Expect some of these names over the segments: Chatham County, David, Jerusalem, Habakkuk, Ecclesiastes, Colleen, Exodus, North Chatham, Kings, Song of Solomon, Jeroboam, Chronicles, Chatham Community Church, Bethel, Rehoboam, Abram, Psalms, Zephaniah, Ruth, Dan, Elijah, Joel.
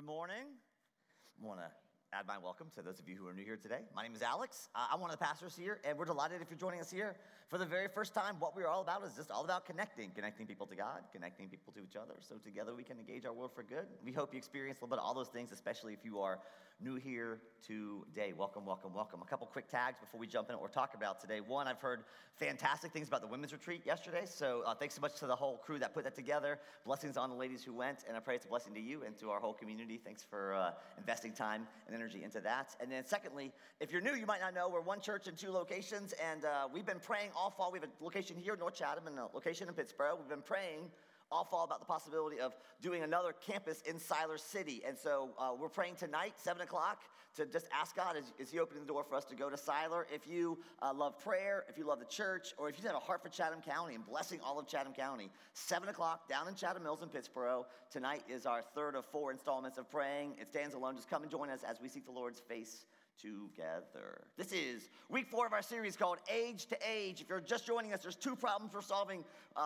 Good morning. I want to add my welcome to those of you who are new here today. My name is Alex. I'm one of the pastors here, and we're delighted if you're joining us here for the very first time. What we're all about is just all about connecting people to God, connecting people to each other, so together we can engage our world for good. We hope you experience a little bit of all those things, especially if you are new here today. Welcome, welcome, welcome. A couple quick tags before we jump in what we're talking about today. One, I've heard fantastic things about the women's retreat yesterday, so thanks so much to the whole crew that put that together. Blessings on the ladies who went, and I pray it's a blessing to you and to our whole community. Thanks for investing time and energy into that. And then secondly, if you're new, you might not know, we're one church in two locations, and we've been praying all fall. We have a location here in North Chatham and a location in Pittsburgh. We've been praying all fall about the possibility of doing another campus in Siler City. And so we're praying tonight, 7 o'clock, to just ask God, is he opening the door for us to go to Siler? If you love prayer, if you love the church, or if you have a heart for Chatham County and blessing all of Chatham County, 7 o'clock down in Chatham Mills in Pittsboro. Tonight is our third of four installments of praying. It stands alone. Just come and join us as we seek the Lord's face together. This is week 4 of our series called Age to Age. If you're just joining us, there's two problems we're solving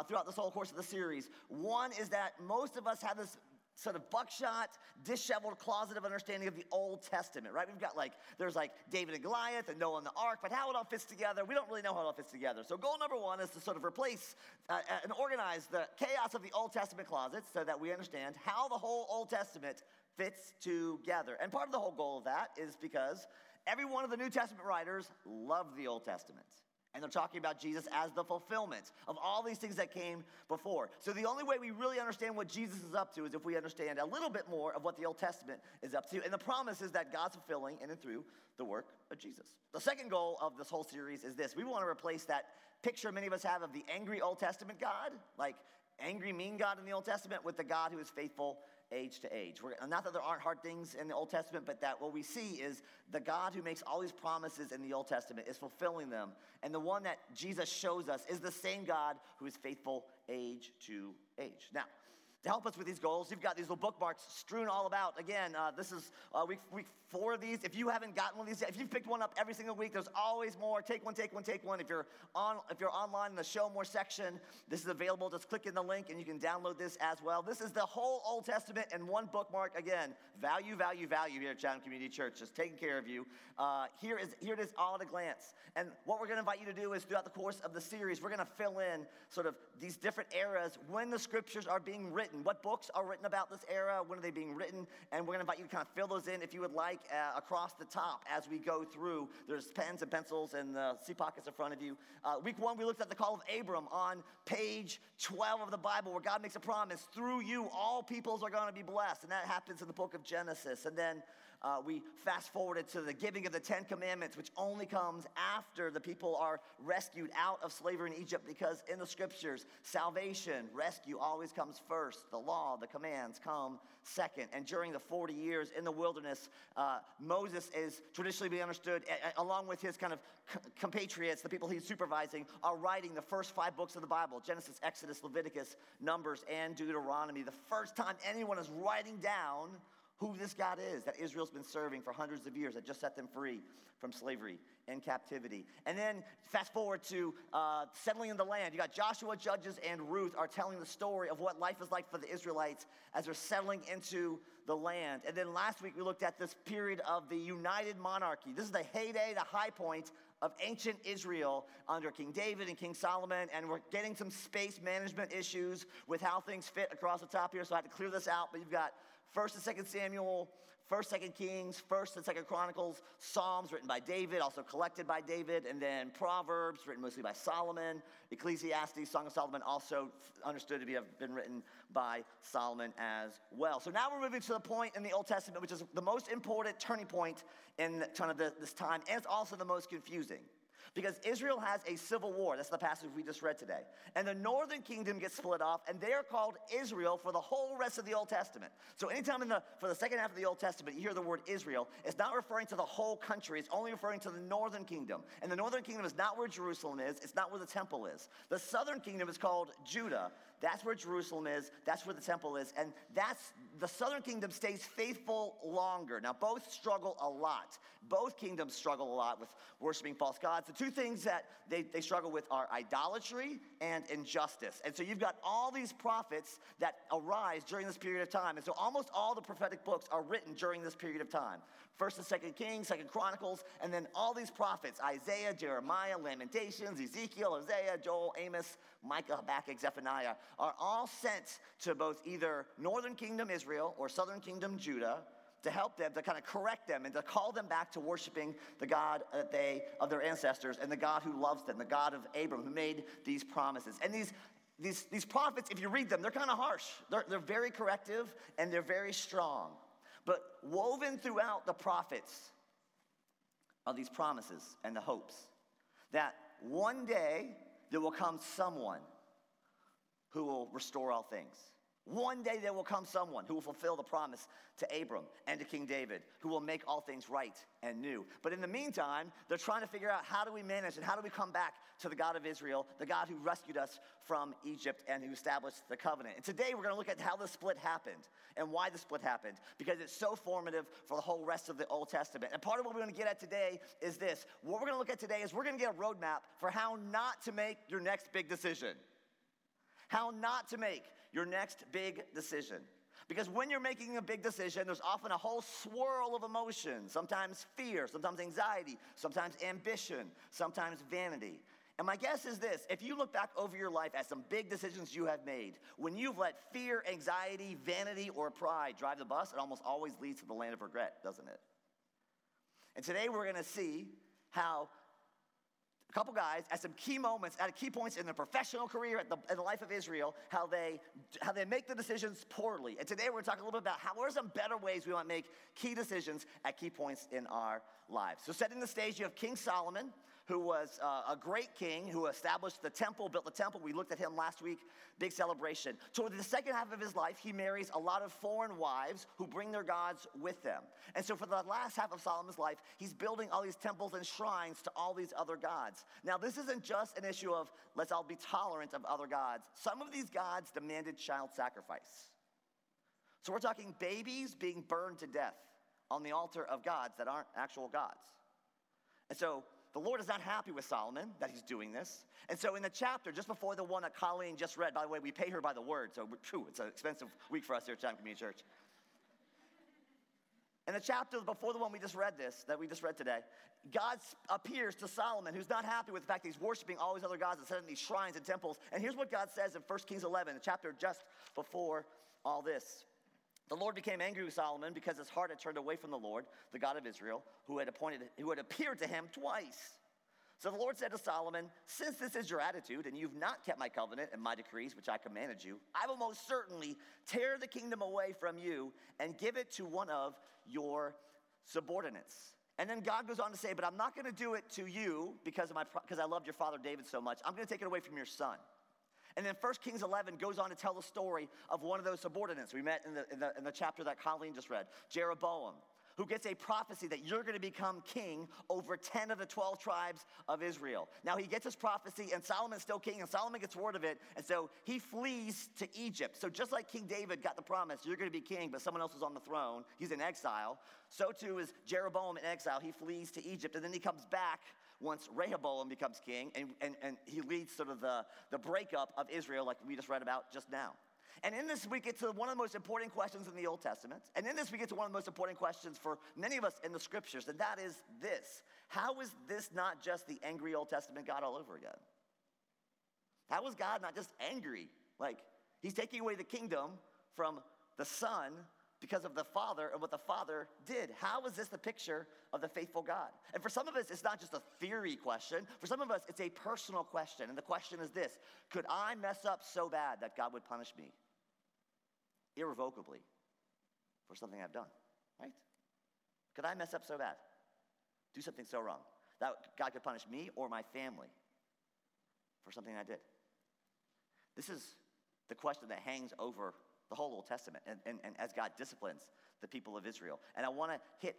throughout this whole course of the series. One is that most of us have this sort of buckshot, disheveled closet of understanding of the Old Testament, right? We've got there's David and Goliath and Noah and the Ark, but how it all fits together, we don't really know how it all fits together. So goal number one is to sort of replace and organize the chaos of the Old Testament closet so that we understand how the whole Old Testament fits together. And part of the whole goal of that is because every one of the New Testament writers loved the Old Testament. And they're talking about Jesus as the fulfillment of all these things that came before. So the only way we really understand what Jesus is up to is if we understand a little bit more of what the Old Testament is up to. And the promise is that God's fulfilling in and through the work of Jesus. The second goal of this whole series is this. We want to replace that picture many of us have of the angry Old Testament God, like angry, mean God in the Old Testament, with the God who is faithful age to age. Not that there aren't hard things in the Old Testament, but that what we see is the God who makes all these promises in the Old Testament is fulfilling them. And the one that Jesus shows us is the same God who is faithful age to age. Now, to help us with these goals, you've got these little bookmarks strewn all about. Again, this is week 4 of these. If you haven't gotten one of these yet, if you've picked one up every single week, there's always more. Take one. If you're online in the show more section, this is available. Just click in the link and you can download this as well. This is the whole Old Testament in one bookmark. Again, value here at Chatham Community Church. Just taking care of you. Here it is all at a glance. And what we're going to invite you to do is throughout the course of the series, we're going to fill in sort of these different eras when the scriptures are being written. What books are written about this era? When are they being written? And we're going to invite you to kind of fill those in if you would like across the top as we go through. There's pens and pencils and seat pockets in front of you. Week 1, we looked at the call of Abram on page 12 of the Bible where God makes a promise. Through you, all peoples are going to be blessed. And that happens in the book of Genesis. And then we fast forwarded to the giving of the 10 Commandments, which only comes after the people are rescued out of slavery in Egypt, because in the scriptures, salvation, rescue always comes first. The law, the commands come second. And during the 40 years in the wilderness, Moses is traditionally understood, along with his kind of compatriots, the people he's supervising, are writing the first 5 books of the Bible: Genesis, Exodus, Leviticus, Numbers, and Deuteronomy. The first time anyone is writing down who this God is that Israel's been serving for hundreds of years, that just set them free from slavery and captivity. And then fast forward to settling in the land. You got Joshua, Judges, and Ruth are telling the story of what life is like for the Israelites as they're settling into the land. And then last week we looked at this period of the united monarchy. This is the heyday, the high point of ancient Israel under King David and King Solomon, and we're getting some space management issues with how things fit across the top here, so I had to clear this out, but you've got 1st and 2nd Samuel, 1st, 2nd Kings, 1st and 2nd Chronicles, Psalms written by David, also collected by David, and then Proverbs written mostly by Solomon, Ecclesiastes, Song of Solomon, also understood to have been written by Solomon as well. So now we're moving to the point in the Old Testament, which is the most important turning point in kind of this time, and it's also the most confusing. Because Israel has a civil war. That's the passage we just read today. And the northern kingdom gets split off, and they are called Israel for the whole rest of the Old Testament. So anytime for the second half of the Old Testament, you hear the word Israel, it's not referring to the whole country. It's only referring to the northern kingdom. And the northern kingdom is not where Jerusalem is. It's not where the temple is. The southern kingdom is called Judah. That's where Jerusalem is. That's where the temple is. And that's the southern kingdom stays faithful longer. Now, both struggle a lot. Both kingdoms struggle a lot with worshiping false gods. The two things that they struggle with are idolatry and injustice. And so you've got all these prophets that arise during this period of time. And so almost all the prophetic books are written during this period of time. First and Second Kings, Second Chronicles, and then all these prophets, Isaiah, Jeremiah, Lamentations, Ezekiel, Isaiah, Joel, Amos, Micah, Habakkuk, Zephaniah, are all sent to both either northern kingdom Israel or southern kingdom Judah to help them, to kind of correct them, and to call them back to worshiping the God that of their ancestors and the God who loves them, the God of Abram who made these promises. And these prophets, if you read them, they're kind of harsh. They're very corrective and they're very strong. But woven throughout the prophets are these promises and the hopes that one day there will come someone who will restore all things. One day there will come someone who will fulfill the promise to Abram and to King David, who will make all things right and new. But in the meantime, they're trying to figure out how do we manage and how do we come back to the God of Israel, the God who rescued us from Egypt and who established the covenant. And today we're going to look at how the split happened and why the split happened, because it's so formative for the whole rest of the Old Testament. And part of what we're going to get at today is this. What we're going to look at today is we're going to get a roadmap for how not to make your next big decision. How not to make your next big decision. Because when you're making a big decision, there's often a whole swirl of emotions. Sometimes fear, sometimes anxiety, sometimes ambition, sometimes vanity. And my guess is this, if you look back over your life at some big decisions you have made, when you've let fear, anxiety, vanity, or pride drive the bus, it almost always leads to the land of regret, doesn't it? And today we're going to see how a couple guys at some key moments, at key points in their professional career, in the life of Israel, how they make the decisions poorly. And today we're going to talk a little bit about what are some better ways we want to make key decisions at key points in our lives. So setting the stage, you have King Solomon, who was a great king who established the temple, built the temple. We looked at him last week, big celebration. Toward the second half of his life, he marries a lot of foreign wives who bring their gods with them. And so for the last half of Solomon's life, he's building all these temples and shrines to all these other gods. Now, this isn't just an issue of let's all be tolerant of other gods. Some of these gods demanded child sacrifice. So we're talking babies being burned to death on the altar of gods that aren't actual gods. And so the Lord is not happy with Solomon that he's doing this. And so in the chapter, just before the one that Colleen just read, by the way, we pay her by the word, so it's an expensive week for us here at Chatham Community Church. In the chapter before the one we just read today, God appears to Solomon, who's not happy with the fact that he's worshiping all these other gods and setting these shrines and temples. And here's what God says in 1 Kings 11, the chapter just before all this. The Lord became angry with Solomon because his heart had turned away from the Lord, the God of Israel, who had appeared to him twice. So the Lord said to Solomon, "Since this is your attitude, and you've not kept my covenant and my decrees, which I commanded you, I will most certainly tear the kingdom away from you and give it to one of your subordinates." And then God goes on to say, "But I'm not going to do it to you because I loved your father David so much. I'm going to take it away from your son." And then 1 Kings 11 goes on to tell the story of one of those subordinates we met in the chapter that Colleen just read, Jeroboam, who gets a prophecy that you're going to become king over 10 of the 12 tribes of Israel. Now, he gets his prophecy, and Solomon's still king, and Solomon gets word of it, and so he flees to Egypt. So just like King David got the promise, you're going to be king, but someone else was on the throne, he's in exile, so too is Jeroboam in exile. He flees to Egypt, and then he comes back once Rehoboam becomes king, and he leads sort of the breakup of Israel like we just read about just now. And in this, we get to one of the most important questions in the Old Testament. And in this, we get to one of the most important questions for many of us in the Scriptures, and that is this. How is this not just the angry Old Testament God all over again? How is God not just angry? Like, he's taking away the kingdom from the son because of the father and what the father did. How is this the picture of the faithful God? And for some of us, it's not just a theory question. For some of us, it's a personal question. And the question is this: could I mess up so bad that God would punish me irrevocably for something I've done, right? Could I mess up so bad, do something so wrong, that God could punish me or my family for something I did? This is the question that hangs over the whole Old Testament, and as God disciplines the people of Israel. And I want to hit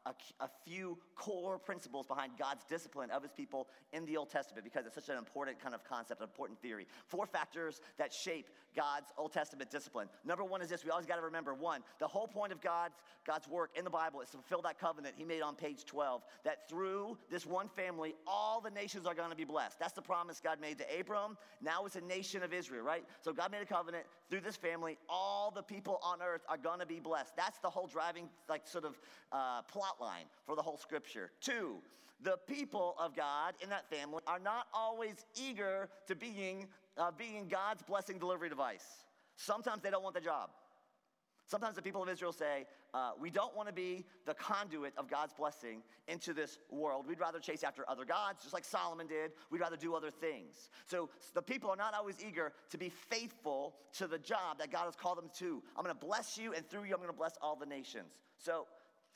a few core principles behind God's discipline of his people in the Old Testament, because it's such an important kind of concept, an important theory. Four factors that shape God's Old Testament discipline. Number one is this. We always got to remember, one, the whole point of God's work in the Bible is to fulfill that covenant he made on page 12, that through this one family, all the nations are going to be blessed. That's the promise God made to Abram. Now it's a nation of Israel, right? So God made a covenant through this family. All the people on earth are going to be blessed. That's the whole driving, plot line for the whole scripture. Two, the people of God in that family are not always eager to being God's blessing delivery device. Sometimes they don't want the job. Sometimes the people of Israel say, we don't want to be the conduit of God's blessing into this world. We'd rather chase after other gods, just like Solomon did. We'd rather do other things. So the people are not always eager to be faithful to the job that God has called them to. I'm going to bless you, and through you, I'm going to bless all the nations. So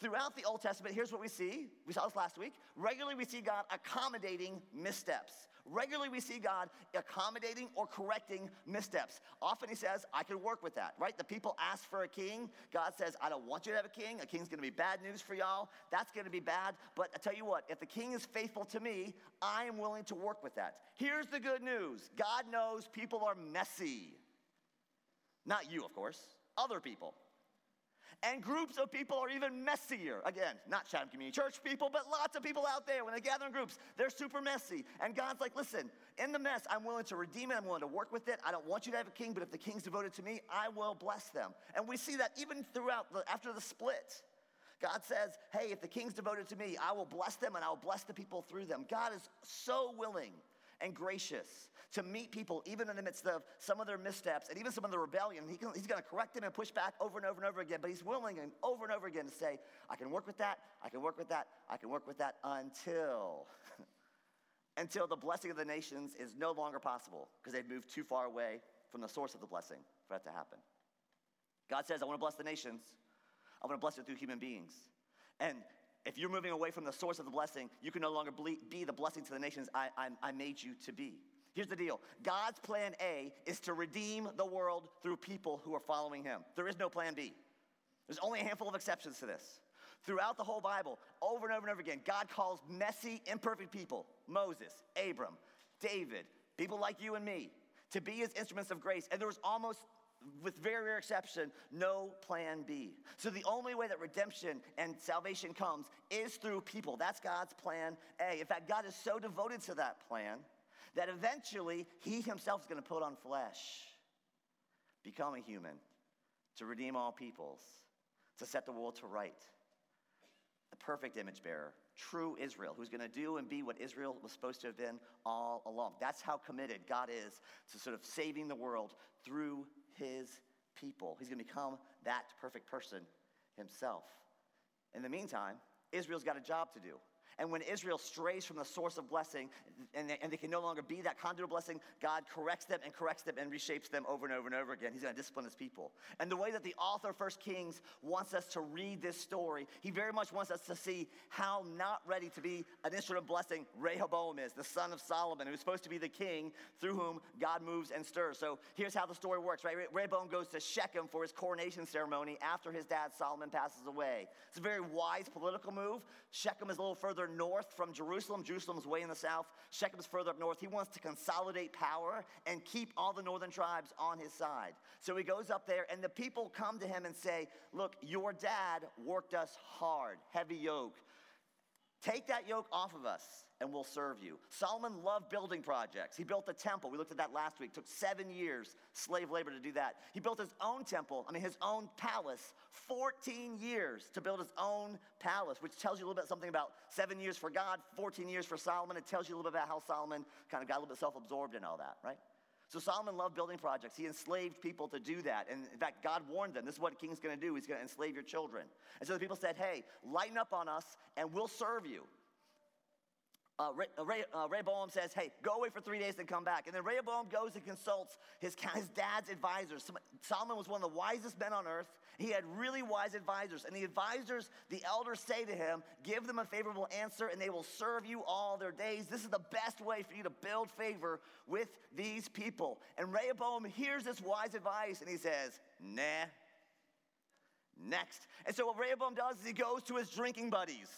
throughout the Old Testament, here's what we see. We saw this last week. Regularly, we see God accommodating missteps. Regularly, we see God accommodating or correcting missteps. Often he says, I can work with that, right? The people ask for a king. God says, I don't want you to have a king. A king's going to be bad news for y'all. That's going to be bad. But I tell you what, if the king is faithful to me, I am willing to work with that. Here's the good news. God knows people are messy. Not you, of course. Other people. And groups of people are even messier. Again, not Chatham Community Church people, but lots of people out there. When they gather in groups, they're super messy. And God's like, listen, in the mess, I'm willing to redeem it. I'm willing to work with it. I don't want you to have a king, but if the king's devoted to me, I will bless them. And we see that even throughout, after the split. God says, hey, if the king's devoted to me, I will bless them, and I will bless the people through them. God is so willing and gracious to meet people even in the midst of some of their missteps and even some of the rebellion. He's going to correct them and push back over and over and over again, but he's willing and over and over again to say, I can work with that, I can work with that, I can work with that until the blessing of the nations is no longer possible because they've moved too far away from the source of the blessing for that to happen. God says, I want to bless the nations. I want to bless it through human beings. And if you're moving away from the source of the blessing, you can no longer be the blessing to the nations I made you to be. Here's the deal. God's plan A is to redeem the world through people who are following him. There is no plan B. There's only a handful of exceptions to this. Throughout the whole Bible, over and over and over again, God calls messy, imperfect people, Moses, Abram, David, people like you and me, to be his instruments of grace. And there was almost, with very rare exception, no plan B. So the only way that redemption and salvation comes is through people. That's God's plan A. In fact, God is so devoted to that plan that eventually he himself is going to put on flesh, become a human, to redeem all peoples, to set the world to right. The perfect image bearer, true Israel, who's going to do and be what Israel was supposed to have been all along. That's how committed God is to sort of saving the world through his people. He's going to become that perfect person himself. In the meantime, Israel's got a job to do. And when Israel strays from the source of blessing and they can no longer be that conduit of blessing, God corrects them and reshapes them over and over and over again. He's going to discipline his people. And the way that the author of 1 Kings wants us to read this story, he very much wants us to see how not ready to be an instrument of blessing Rehoboam is, the son of Solomon, who's supposed to be the king through whom God moves and stirs. So here's how the story works, right? Rehoboam goes to Shechem for his coronation ceremony after his dad Solomon passes away. It's a very wise political move. Shechem is a little further north from Jerusalem. Jerusalem's way in the south. Shechem's further up north. He wants to consolidate power and keep all the northern tribes on his side. So he goes up there, and the people come to him and say, look, your dad worked us hard, heavy yoke. Take that yoke off of us, and we'll serve you. Solomon loved building projects. He built the temple. We looked at that last week. It took 7 years, slave labor, to do that. He built his own temple, his own palace, 14 years to build his own palace, which tells you a little bit something about 7 years for God, 14 years for Solomon. It tells you a little bit about how Solomon kind of got a little bit self-absorbed and all that, right? So Solomon loved building projects. He enslaved people to do that. And in fact, God warned them, this is what a king's going to do. He's going to enslave your children. And so the people said, hey, lighten up on us and we'll serve you. Rehoboam says, hey, go away for 3 days and come back. And then Rehoboam goes and consults his dad's advisors. Solomon was one of the wisest men on earth. He had really wise advisors. And the advisors, the elders say to him, give them a favorable answer and they will serve you all their days. This is the best way for you to build favor with these people. And Rehoboam hears this wise advice and he says, nah, next. And so what Rehoboam does is he goes to his drinking buddies.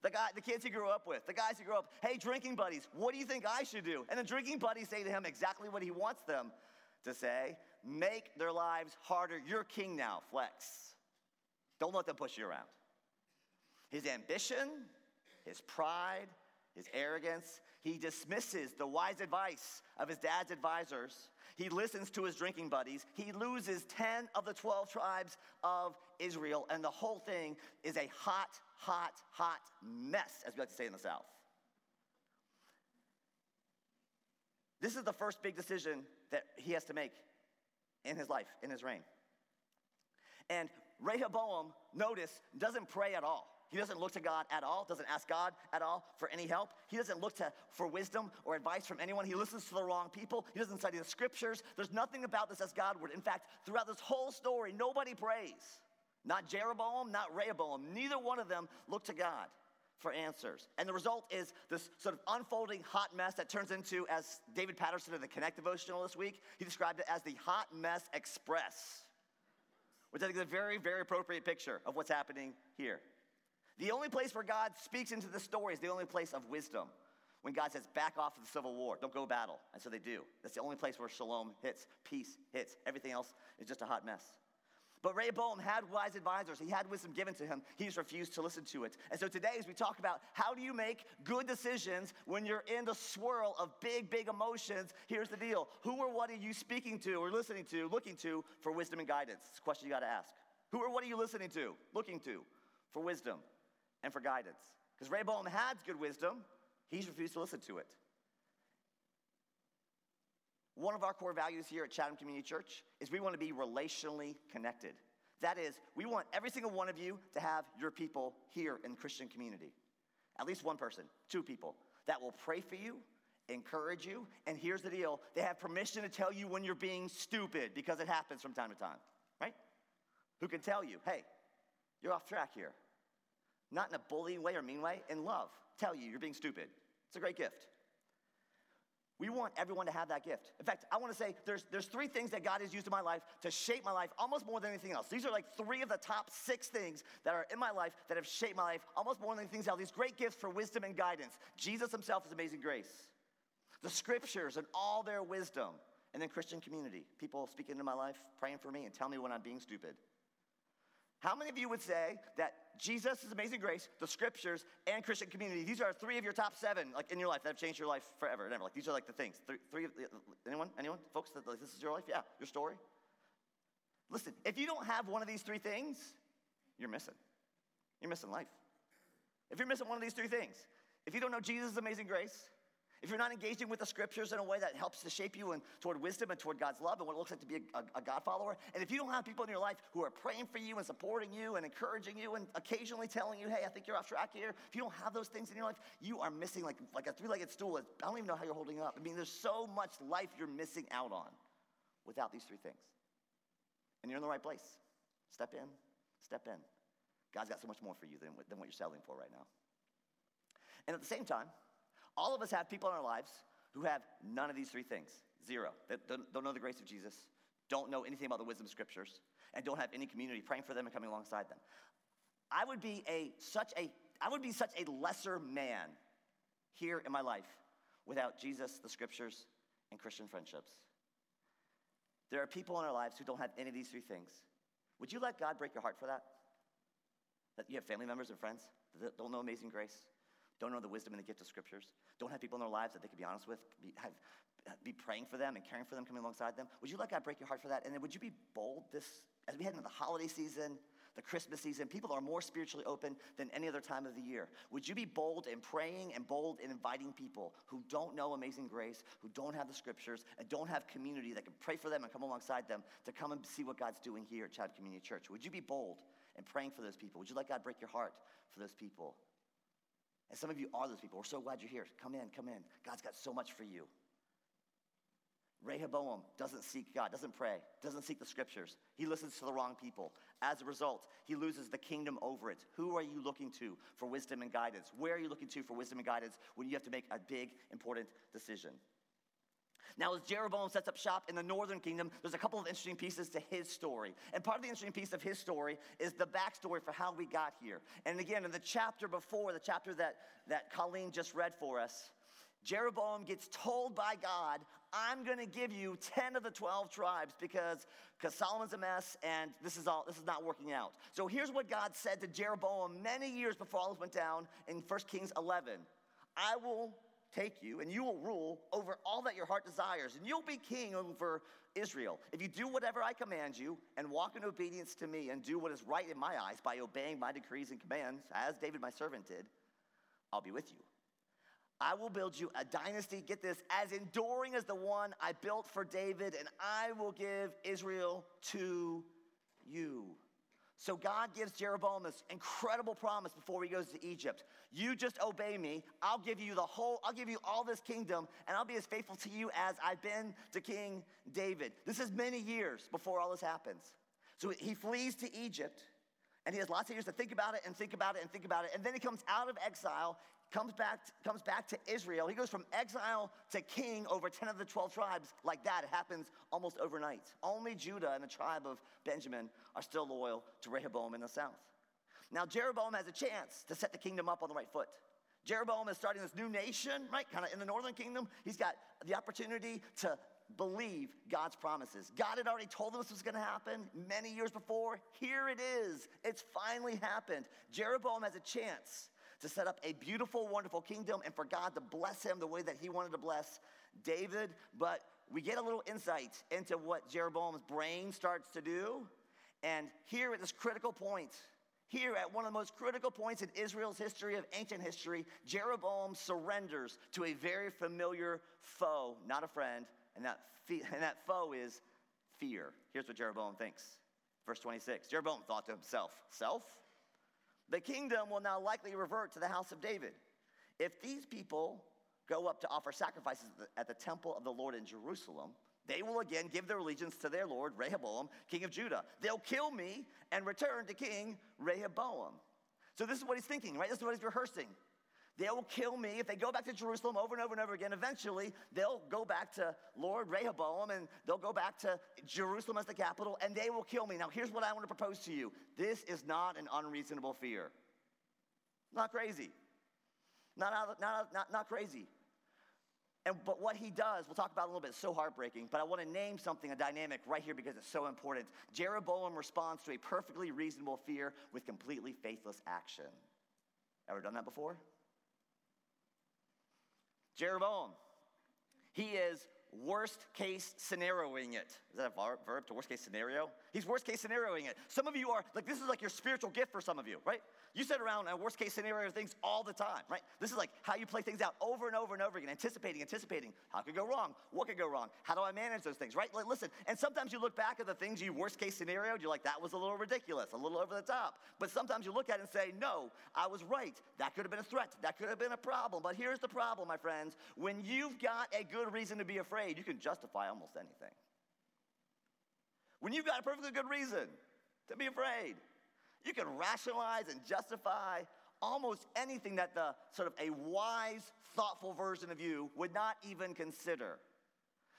The kids he grew up with, the guys he grew up, hey, drinking buddies, what do you think I should do? And the drinking buddies say to him exactly what he wants them to say. Make their lives harder. You're king now, flex. Don't let them push you around. His ambition, his pride, his arrogance, he dismisses the wise advice of his dad's advisors. He listens to his drinking buddies. He loses 10 of the 12 tribes of Israel, and the whole thing is a hot mess, as we like to say in the South. This is the first big decision that he has to make in his life, in his reign. And Rehoboam, notice, doesn't pray at all. He doesn't look to God at all, doesn't ask God at all for any help. He doesn't look for wisdom or advice from anyone. He listens to the wrong people. He doesn't study the scriptures. There's nothing about this that's Godward. In fact, throughout this whole story, nobody prays. Not Jeroboam, not Rehoboam. Neither one of them looked to God for answers. And the result is this sort of unfolding hot mess that turns into, as David Patterson of the Connect Devotional this week, he described it as the Hot Mess Express, which I think is a very, very appropriate picture of what's happening here. The only place where God speaks into the story is the only place of wisdom. When God says, back off of the civil war, don't go battle. And so they do. That's the only place where shalom hits, peace hits. Everything else is just a hot mess. But Rehoboam had wise advisors. He had wisdom given to him. He just refused to listen to it. And so today, as we talk about how do you make good decisions when you're in the swirl of big, big emotions, here's the deal. Who or what are you speaking to or listening to, looking to for wisdom and guidance? It's a question you got to ask. Who or what are you listening to, looking to for wisdom and for guidance? Because Rehoboam had good wisdom. He's refused to listen to it. One of our core values here at Chatham Community Church is we want to be relationally connected. That is, we want every single one of you to have your people here in Christian community. At least one person, two people, that will pray for you, encourage you, and here's the deal. They have permission to tell you when you're being stupid because it happens from time to time, right? Who can tell you, hey, you're off track here. Not in a bullying way or mean way, in love. Tell you you're being stupid. It's a great gift. We want everyone to have that gift. In fact, I want to say there's three things that God has used in my life to shape my life almost more than anything else. These are like three of the top six things that are in my life that have shaped my life almost more than anything else. These great gifts for wisdom and guidance. Jesus himself is amazing grace. The scriptures and all their wisdom. And then Christian community. People speaking into my life, praying for me, and telling me when I'm being stupid. How many of you would say that Jesus is amazing grace, the scriptures, and Christian community? These are three of your top seven, like in your life, that have changed your life forever and ever. Like these are like the things. Anyone, folks? That like this is your life? Yeah, your story. Listen, if you don't have one of these three things, you're missing. You're missing life. If you're missing one of these three things, if you don't know Jesus' amazing grace, if you're not engaging with the scriptures in a way that helps to shape you toward wisdom and toward God's love and what it looks like to be a God follower, and if you don't have people in your life who are praying for you and supporting you and encouraging you and occasionally telling you, hey, I think you're off track here, if you don't have those things in your life, you are missing like a three-legged stool. I don't even know how you're holding up. I mean, there's so much life you're missing out on without these three things. And you're in the right place. Step in, step in. God's got so much more for you than what you're settling for right now. And at the same time, all of us have people in our lives who have none of these three things. Zero. They don't know the grace of Jesus, don't know anything about the wisdom scriptures, and don't have any community praying for them and coming alongside them. I would be such a lesser man here in my life without Jesus, the scriptures, and Christian friendships. There are people in our lives who don't have any of these three things. Would you let God break your heart for that? That you have family members and friends that don't know amazing grace? Don't know the wisdom and the gift of scriptures, don't have people in their lives that they could be honest with, be praying for them and caring for them, coming alongside them. Would you let God break your heart for that? And then would you be bold as we head into the holiday season, the Christmas season, people are more spiritually open than any other time of the year. Would you be bold in praying and bold in inviting people who don't know amazing grace, who don't have the scriptures, and don't have community that can pray for them and come alongside them to come and see what God's doing here at Chatham Community Church? Would you be bold in praying for those people? Would you let God break your heart for those people? And some of you are those people. We're so glad you're here. Come in, come in. God's got so much for you. Rehoboam doesn't seek God, doesn't pray, doesn't seek the scriptures. He listens to the wrong people. As a result, he loses the kingdom over it. Who are you looking to for wisdom and guidance? Where are you looking to for wisdom and guidance when you have to make a big, important decision? Now, as Jeroboam sets up shop in the northern kingdom, there's a couple of interesting pieces to his story. And part of the interesting piece of his story is the backstory for how we got here. And again, in the chapter before, the chapter that Colleen just read for us, Jeroboam gets told by God, I'm going to give you 10 of the 12 tribes because Solomon's a mess and this is not working out. So here's what God said to Jeroboam many years before all this went down in 1 Kings 11. I will take you and you will rule over all that your heart desires and you'll be king over Israel. If you do whatever I command you and walk in obedience to me and do what is right in my eyes by obeying my decrees and commands, as David my servant did, I'll be with you. I will build you a dynasty, get this, as enduring as the one I built for David, and I will give Israel to you. So God gives Jeroboam this incredible promise before he goes to Egypt. You just obey me. I'll give you all this kingdom, and I'll be as faithful to you as I've been to King David. This is many years before all this happens. So he flees to Egypt, and he has lots of years to think about it. And then he comes out of exile, comes back to Israel. He goes from exile to king over 10 of the 12 tribes like that. It happens almost overnight. Only Judah and the tribe of Benjamin are still loyal to Rehoboam in the south. Now, Jeroboam has a chance to set the kingdom up on the right foot. Jeroboam is starting this new nation, right, kind of in the northern kingdom. He's got the opportunity to believe God's promises. God had already told them this was going to happen many years before. Here it is. It's finally happened. Jeroboam has a chance to set up a beautiful, wonderful kingdom and for God to bless him the way that he wanted to bless David. But we get a little insight into what Jeroboam's brain starts to do. And here at one of the most critical points in Israel's history, of ancient history, Jeroboam surrenders to a very familiar foe, not a friend, and that foe is fear. Here's what Jeroboam thinks. Verse 26, Jeroboam thought to himself, self? The kingdom will now likely revert to the house of David. If these people go up to offer sacrifices at the temple of the Lord in Jerusalem, they will again give their allegiance to their lord, Rehoboam, king of Judah. They'll kill me and return to King Rehoboam. So this is what he's thinking, right? This is what he's rehearsing. They will kill me. If they go back to Jerusalem over and over and over again, eventually they'll go back to Lord Rehoboam and they'll go back to Jerusalem as the capital and they will kill me. Now, here's what I want to propose to you. This is not an unreasonable fear. Not crazy. Not crazy. But what he does, we'll talk about in a little bit, it's so heartbreaking, but I want to name something, a dynamic right here because it's so important. Jeroboam responds to a perfectly reasonable fear with completely faithless action. Ever done that before? Jeroboam, he is worst case scenarioing it. Is that a verb to worst case scenario? He's worst case scenarioing it. Some of you are, like, this is like your spiritual gift for some of you, right? You sit around and worst case scenario things all the time, right? This is like how you play things out over and over and over again, anticipating. How could go wrong? What could go wrong? How do I manage those things, right? Like, listen, and sometimes you look back at the things you worst case scenarioed, you're like, that was a little ridiculous, a little over the top. But sometimes you look at it and say, no, I was right. That could have been a threat. That could have been a problem. But here's the problem, my friends. When you've got a good reason to be afraid, you can justify almost anything. When you've got a perfectly good reason to be afraid, you can rationalize and justify almost anything that the sort of a wise, thoughtful version of you would not even consider.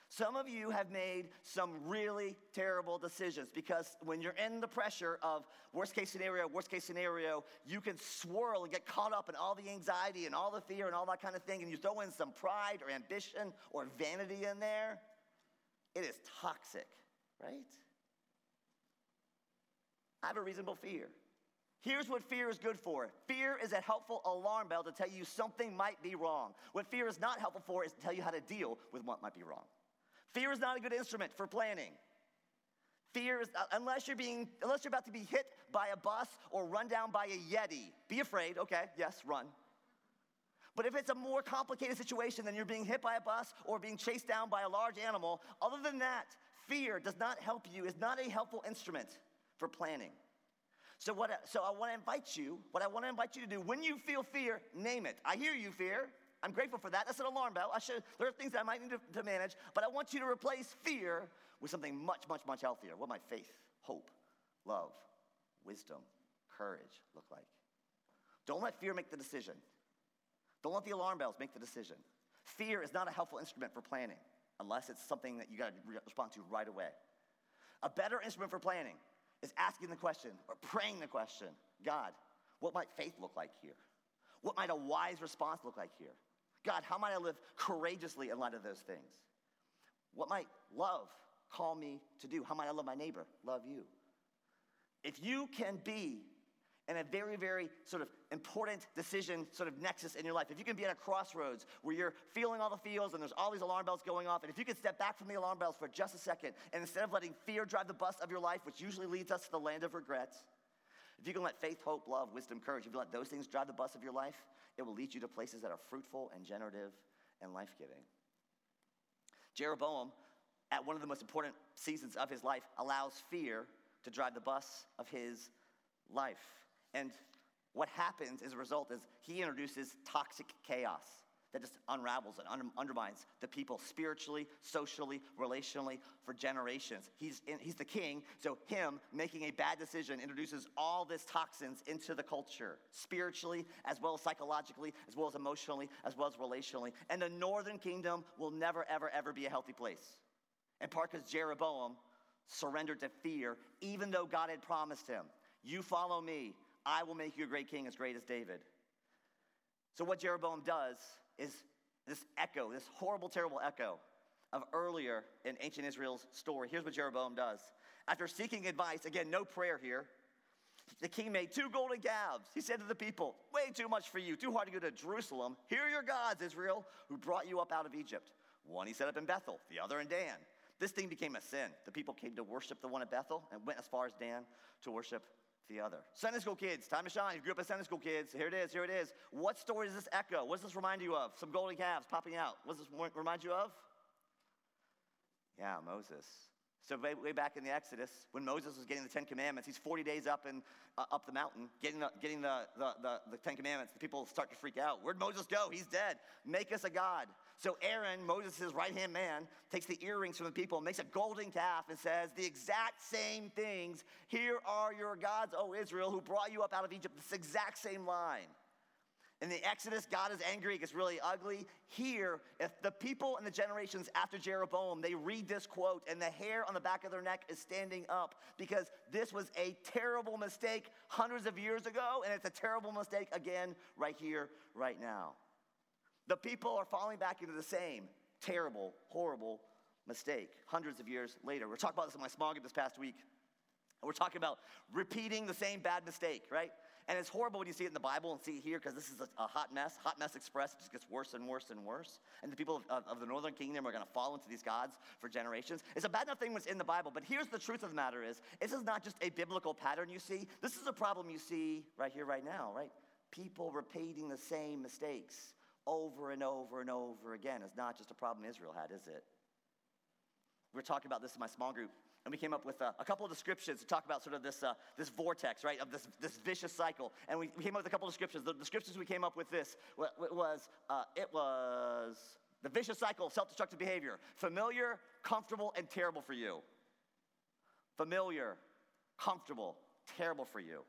Some of you have made some really terrible decisions because when you're in the pressure of worst case scenario, you can swirl and get caught up in all the anxiety and all the fear and all that kind of thing, and you throw in some pride or ambition or vanity in there. It is toxic, right? I have a reasonable fear. Here's what fear is good for. Fear is a helpful alarm bell to tell you something might be wrong. What fear is not helpful for is to tell you how to deal with what might be wrong. Fear is not a good instrument for planning. Fear is, unless you're about to be hit by a bus or run down by a Yeti. Be afraid, okay, yes, run. But if it's a more complicated situation than you're being hit by a bus or being chased down by a large animal, other than that, fear does not help you, is not a helpful instrument for planning. What I want to invite you to do, when you feel fear, name it. I hear you, fear. I'm grateful for that. That's an alarm bell. There are things that I might need to manage, but I want you to replace fear with something much, much, much healthier. What might faith, hope, love, wisdom, courage look like? Don't let fear make the decision. Don't let the alarm bells make the decision. Fear is not a helpful instrument for planning unless it's something that you got to respond to right away. A better instrument for planning is asking the question or praying the question, God, what might faith look like here? What might a wise response look like here? God, how might I live courageously in light of those things? What might love call me to do? How might I love my neighbor? Love you. If you can be in a very, very sort of important decision sort of nexus in your life, if you can be at a crossroads where you're feeling all the feels and there's all these alarm bells going off, and if you can step back from the alarm bells for just a second, and instead of letting fear drive the bus of your life, which usually leads us to the land of regrets, if you can let faith, hope, love, wisdom, courage, if you let those things drive the bus of your life, it will lead you to places that are fruitful and generative and life-giving. Jeroboam, at one of the most important seasons of his life, allows fear to drive the bus of his life. And what happens as a result is he introduces toxic chaos that just unravels and undermines the people spiritually, socially, relationally, for generations. He's the king, so him making a bad decision introduces all this toxins into the culture, spiritually, as well as psychologically, as well as emotionally, as well as relationally. And the northern kingdom will never, ever, ever be a healthy place. In part because Jeroboam surrendered to fear, even though God had promised him, you follow me, I will make you a great king as great as David. So what Jeroboam does is this echo, this horrible, terrible echo of earlier in ancient Israel's story. Here's what Jeroboam does. After seeking advice, again, no prayer here, the king made 2 golden calves. He said to the people, way too much for you, too hard to go to Jerusalem. Here are your gods, Israel, who brought you up out of Egypt. One he set up in Bethel, the other in Dan. This thing became a sin. The people came to worship the one at Bethel and went as far as Dan to worship the other. Sunday school kids, time to shine. You grew up as Sunday school kids. Here it is. What story does this echo? What does this remind you of? Some golden calves popping out. What does this remind you of? Yeah, Moses. So way back in the Exodus, when Moses was getting the 10 Commandments, he's 40 days up the mountain, getting the 10 Commandments. The people start to freak out. Where'd Moses go? He's dead. Make us a god. So Aaron, Moses' right-hand man, takes the earrings from the people and makes a golden calf and says, the exact same things, here are your gods, O Israel, who brought you up out of Egypt. This exact same line. In the Exodus, God is angry, it gets really ugly. Here, if the people and the generations after Jeroboam, they read this quote and the hair on the back of their neck is standing up because this was a terrible mistake hundreds of years ago, and it's a terrible mistake again right here, right now. The people are falling back into the same terrible, horrible mistake hundreds of years later. We're talking about this in my small group this past week. We're talking about repeating the same bad mistake, right? And it's horrible when you see it in the Bible and see it here because this is a hot mess express. It just gets worse and worse and worse. And the people of the northern kingdom are going to fall into these gods for generations. It's a bad enough thing when it's in the Bible, but here's the truth of the matter is, this is not just a biblical pattern you see. This is a problem you see right here, right now, right? People repeating the same mistakes over and over and over again. It's not just a problem Israel had, is it? We were talking about this in my small group, and we came up with a couple of descriptions to talk about sort of this vortex, right, of this vicious cycle. And we came up with a couple of descriptions. The descriptions we came up with was the vicious cycle of self-destructive behavior. Familiar, comfortable, and terrible for you. Familiar, comfortable, terrible for you.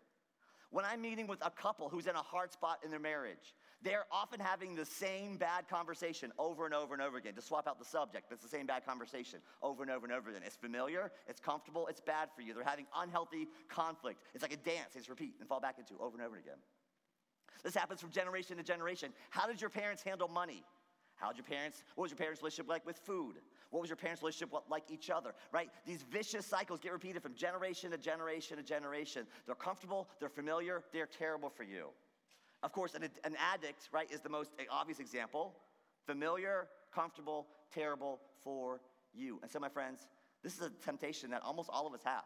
When I'm meeting with a couple who's in a hard spot in their marriage, they're often having the same bad conversation over and over and over again. To swap out the subject, but it's the same bad conversation over and over and over again. It's familiar, it's comfortable, it's bad for you. They're having unhealthy conflict. It's like a dance, it's repeat and fall back into over and over again. This happens from generation to generation. How did your parents handle money? What was your parents' relationship like with food? What was your parents' relationship like each other, right? These vicious cycles get repeated from generation to generation to generation. They're comfortable, they're familiar, they're terrible for you. Of course, an addict, right, is the most obvious example. Familiar, comfortable, terrible for you. And so, my friends, this is a temptation that almost all of us have.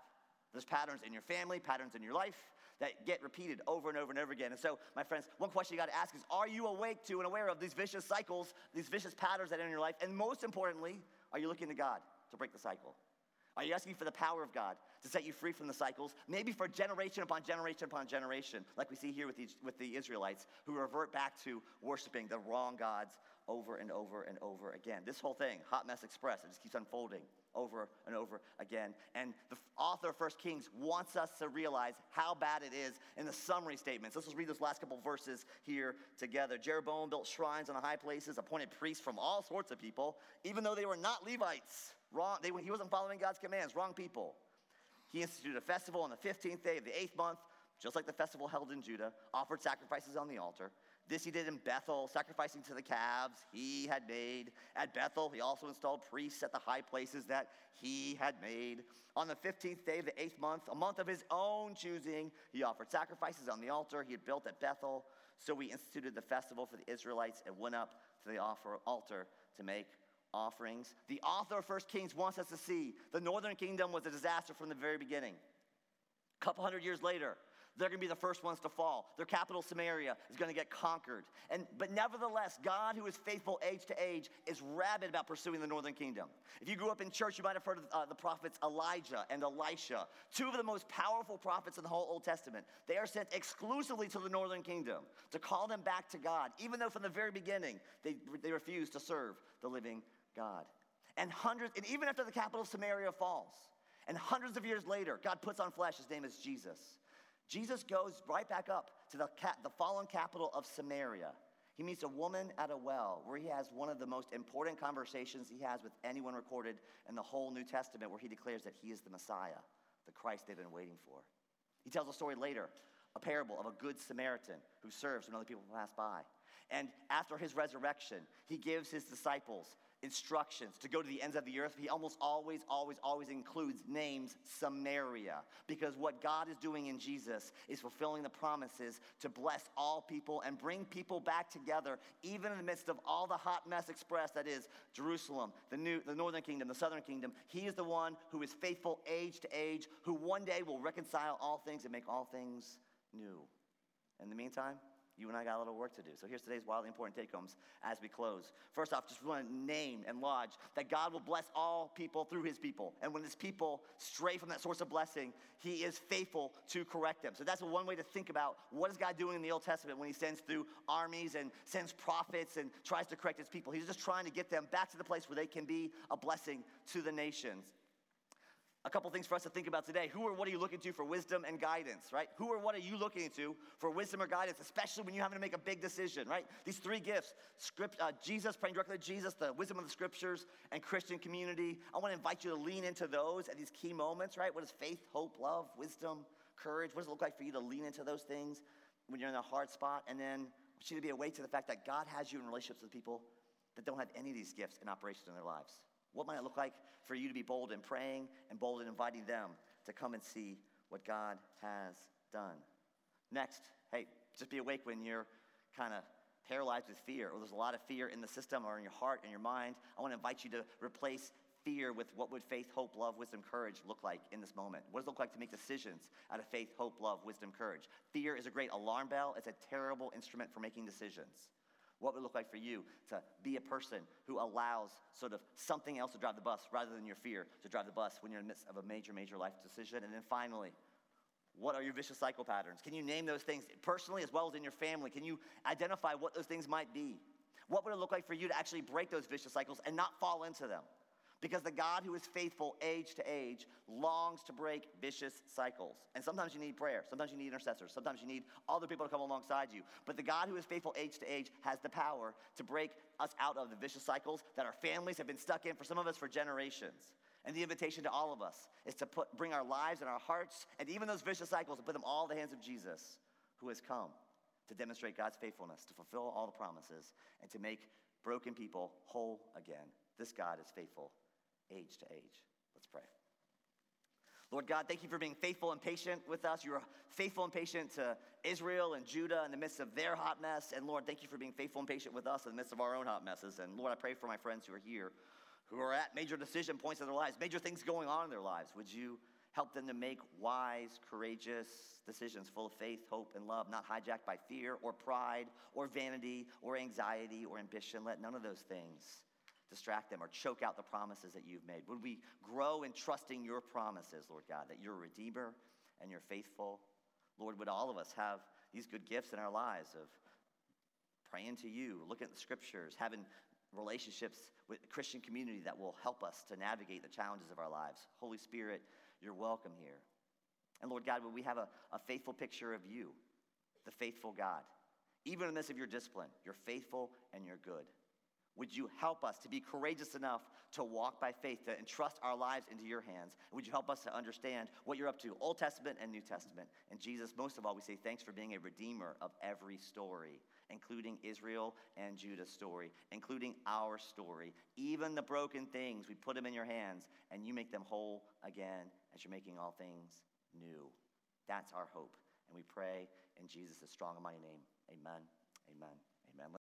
There's patterns in your family, patterns in your life that get repeated over and over and over again. And so, my friends, one question you got to ask is, are you awake to and aware of these vicious cycles, these vicious patterns that are in your life? And most importantly, are you looking to God to break the cycle? Are you asking for the power of God to set you free from the cycles, maybe for generation upon generation upon generation, like we see here with the Israelites, who revert back to worshiping the wrong gods over and over and over again. This whole thing, Hot Mess Express, it just keeps unfolding over and over again. And the author of 1 Kings wants us to realize how bad it is in the summary statements. Let's just read those last couple verses here together. Jeroboam built shrines on the high places, appointed priests from all sorts of people, even though they were not Levites. He wasn't following God's commands, wrong people. He instituted a festival on the 15th day of the 8th month, just like the festival held in Judah, offered sacrifices on the altar. This he did in Bethel, sacrificing to the calves he had made. At Bethel, he also installed priests at the high places that he had made. On the 15th day of the 8th month, a month of his own choosing, he offered sacrifices on the altar he had built at Bethel. So he instituted the festival for the Israelites and went up to the altar to make offerings. The author of 1 Kings wants us to see the northern kingdom was a disaster from the very beginning. A couple hundred years later, they're going to be the first ones to fall. Their capital, Samaria, is going to get conquered. But nevertheless, God, who is faithful age to age, is rabid about pursuing the northern kingdom. If you grew up in church, you might have heard of the prophets Elijah and Elisha, two of the most powerful prophets in the whole Old Testament. They are sent exclusively to the northern kingdom to call them back to God, even though from the very beginning they refused to serve the living God. And even after the capital of Samaria falls, and hundreds of years later, God puts on flesh. His name is Jesus. Jesus goes right back up to the fallen capital of Samaria. He meets a woman at a well where he has one of the most important conversations he has with anyone recorded in the whole New Testament, where he declares that he is the Messiah, the Christ they've been waiting for. He tells a story later, a parable of a good Samaritan who serves when other people pass by. And after his resurrection, he gives his disciples instructions to go to the ends of the earth. He almost always includes names Samaria, because what God is doing in Jesus is fulfilling the promises to bless all people and bring people back together, even in the midst of all the hot mess express that is Jerusalem, the northern kingdom, the southern kingdom. He is the one who is faithful age to age, who one day will reconcile all things and make all things new. In the meantime, you and I got a little work to do. So here's today's wildly important take-homes as we close. First off, just want to name and lodge that God will bless all people through his people. And when his people stray from that source of blessing, he is faithful to correct them. So that's one way to think about what is God doing in the Old Testament when he sends through armies and sends prophets and tries to correct his people. He's just trying to get them back to the place where they can be a blessing to the nations. A couple things for us to think about today. Who or what are you looking to for wisdom and guidance, right? Who or what are you looking to for wisdom or guidance, especially when you're having to make a big decision, right? These three gifts, Jesus, praying directly to Jesus, the wisdom of the scriptures, and Christian community. I want to invite you to lean into those at these key moments, right? What is faith, hope, love, wisdom, courage? What does it look like for you to lean into those things when you're in a hard spot? And then I want you to be awake to the fact that God has you in relationships with people that don't have any of these gifts in operation in their lives. What might it look like for you to be bold in praying and bold in inviting them to come and see what God has done? Next, hey, just be awake when you're kind of paralyzed with fear, or there's a lot of fear in the system or in your heart and your mind. I want to invite you to replace fear with what would faith, hope, love, wisdom, courage look like in this moment. What does it look like to make decisions out of faith, hope, love, wisdom, courage? Fear is a great alarm bell. It's a terrible instrument for making decisions. What would it look like for you to be a person who allows sort of something else to drive the bus rather than your fear to drive the bus when you're in the midst of a major, major life decision? And then finally, what are your vicious cycle patterns? Can you name those things personally as well as in your family? Can you identify what those things might be? What would it look like for you to actually break those vicious cycles and not fall into them? Because the God who is faithful age to age longs to break vicious cycles. And sometimes you need prayer. Sometimes you need intercessors. Sometimes you need other people to come alongside you. But the God who is faithful age to age has the power to break us out of the vicious cycles that our families have been stuck in, for some of us for generations. And the invitation to all of us is to bring our lives and our hearts and even those vicious cycles and put them all in the hands of Jesus, who has come to demonstrate God's faithfulness, to fulfill all the promises, and to make broken people whole again. This God is faithful age to age. Let's pray. Lord God, thank you for being faithful and patient with us. You were faithful and patient to Israel and Judah in the midst of their hot mess. And Lord, thank you for being faithful and patient with us in the midst of our own hot messes. And Lord, I pray for my friends who are here, who are at major decision points in their lives, major things going on in their lives. Would you help them to make wise, courageous decisions full of faith, hope, and love, not hijacked by fear or pride or vanity or anxiety or ambition. Let none of those things distract them or choke out the promises that you've made. Would we grow in trusting your promises, Lord God, that you're a redeemer and you're faithful? Lord, would all of us have these good gifts in our lives of praying to you, looking at the scriptures, having relationships with a Christian community that will help us to navigate the challenges of our lives. Holy Spirit, you're welcome here. And Lord God, would we have a faithful picture of you, the faithful God. Even in the midst of your discipline, you're faithful and you're good. Would you help us to be courageous enough to walk by faith, to entrust our lives into your hands? Would you help us to understand what you're up to, Old Testament and New Testament? And Jesus, most of all, we say thanks for being a redeemer of every story, including Israel and Judah's story, including our story. Even the broken things, we put them in your hands, and you make them whole again as you're making all things new. That's our hope. And we pray in Jesus' strong and mighty name. Amen. Amen.